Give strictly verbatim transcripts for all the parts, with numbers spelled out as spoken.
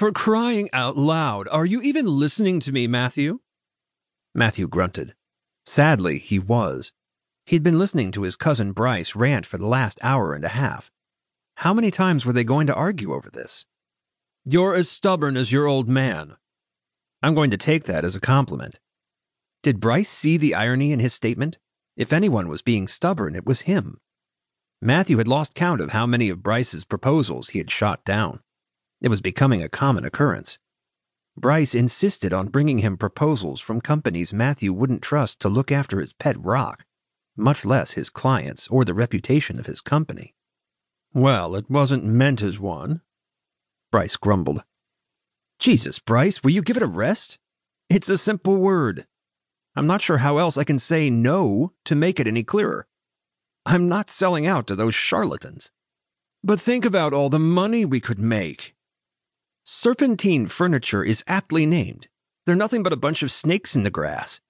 For crying out loud, are you even listening to me, Matthew? Matthew grunted. Sadly, he was. He'd been listening to his cousin Bryce rant for the last hour and a half. How many times were they going to argue over this? You're as stubborn as your old man. I'm going to take that as a compliment. Did Bryce see the irony in his statement? If anyone was being stubborn, it was him. Matthew had lost count of how many of Bryce's proposals he had shot down. It was becoming a common occurrence. Bryce insisted on bringing him proposals from companies Matthew wouldn't trust to look after his pet rock, much less his clients or the reputation of his company. Well, it wasn't meant as one, Bryce grumbled. Jesus, Bryce, will you give it a rest? It's a simple word. I'm not sure how else I can say no to make it any clearer. I'm not selling out to those charlatans. But think about all the money we could make. Serpentine Furniture is aptly named. They're nothing but a bunch of snakes in the grass.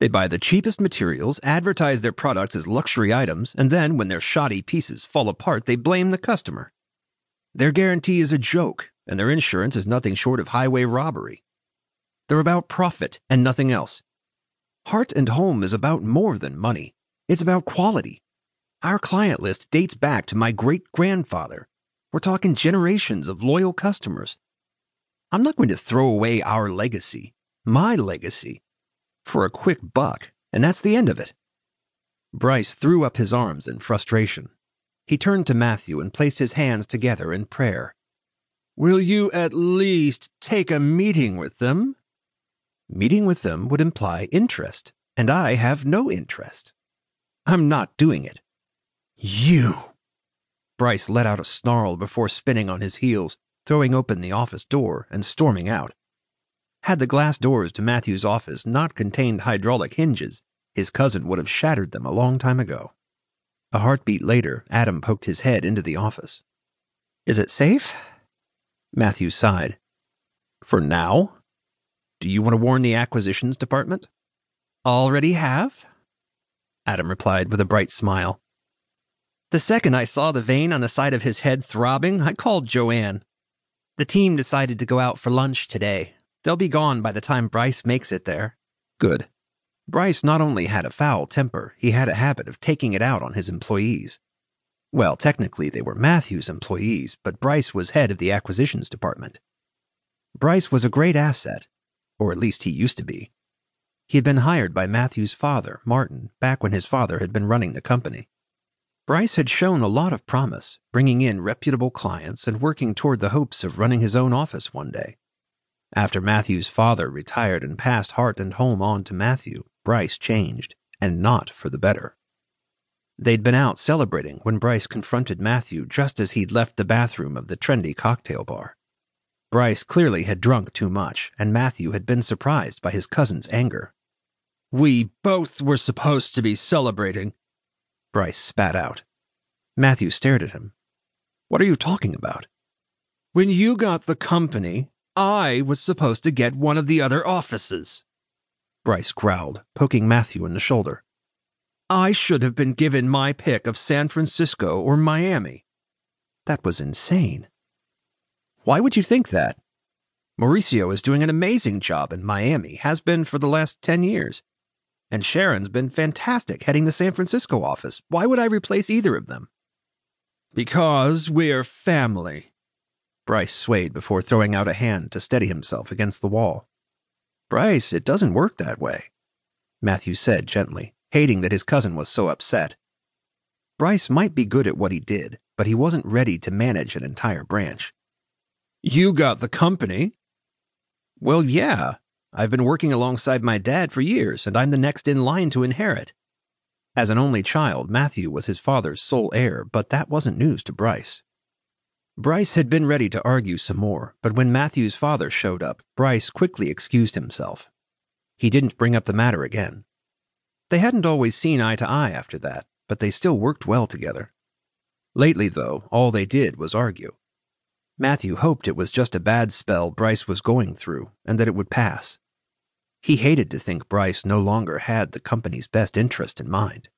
They buy the cheapest materials, advertise their products as luxury items, and then, when their shoddy pieces fall apart, they blame the customer. Their guarantee is a joke, and their insurance is nothing short of highway robbery. They're about profit and nothing else. Hart and Home is about more than money. It's about quality. Our client list dates back to my great-grandfather. We're talking generations of loyal customers. I'm not going to throw away our legacy, my legacy, for a quick buck, and that's the end of it. Bryce threw up his arms in frustration. He turned to Matthew and placed his hands together in prayer. Will you at least take a meeting with them? Meeting with them would imply interest, and I have no interest. I'm not doing it. You! Bryce let out a snarl before spinning on his heels, throwing open the office door and storming out. Had the glass doors to Matthew's office not contained hydraulic hinges, his cousin would have shattered them a long time ago. A heartbeat later, Adam poked his head into the office. Is it safe? Matthew sighed. For now? Do you want to warn the acquisitions department? Already have, Adam replied with a bright smile. The second I saw the vein on the side of his head throbbing, I called Joanne. The team decided to go out for lunch today. They'll be gone by the time Bryce makes it there. Good. Bryce not only had a foul temper, he had a habit of taking it out on his employees. Well, technically they were Matthew's employees, but Bryce was head of the acquisitions department. Bryce was a great asset, or at least he used to be. He had been hired by Matthew's father, Martin, back when his father had been running the company. Bryce had shown a lot of promise, bringing in reputable clients and working toward the hopes of running his own office one day. After Matthew's father retired and passed Hart and Home on to Matthew, Bryce changed, and not for the better. They'd been out celebrating when Bryce confronted Matthew just as he'd left the bathroom of the trendy cocktail bar. Bryce clearly had drunk too much, and Matthew had been surprised by his cousin's anger. We both were supposed to be celebrating, Bryce spat out. Matthew stared at him. What are you talking about? When you got the company, I was supposed to get one of the other offices, Bryce growled, poking Matthew in the shoulder. I should have been given my pick of San Francisco or Miami. That was insane. Why would you think that? Mauricio is doing an amazing job in Miami, has been for the last ten years. And Sharon's been fantastic heading the San Francisco office. Why would I replace either of them? Because we're family. Bryce swayed before throwing out a hand to steady himself against the wall. Bryce, it doesn't work that way, Matthew said gently, hating that his cousin was so upset. Bryce might be good at what he did, but he wasn't ready to manage an entire branch. You got the company. Well, yeah. I've been working alongside my dad for years, and I'm the next in line to inherit. As an only child, Matthew was his father's sole heir, but that wasn't news to Bryce. Bryce had been ready to argue some more, but when Matthew's father showed up, Bryce quickly excused himself. He didn't bring up the matter again. They hadn't always seen eye to eye after that, but they still worked well together. Lately, though, all they did was argue. Matthew hoped it was just a bad spell Bryce was going through and that it would pass. He hated to think Bryce no longer had the company's best interest in mind.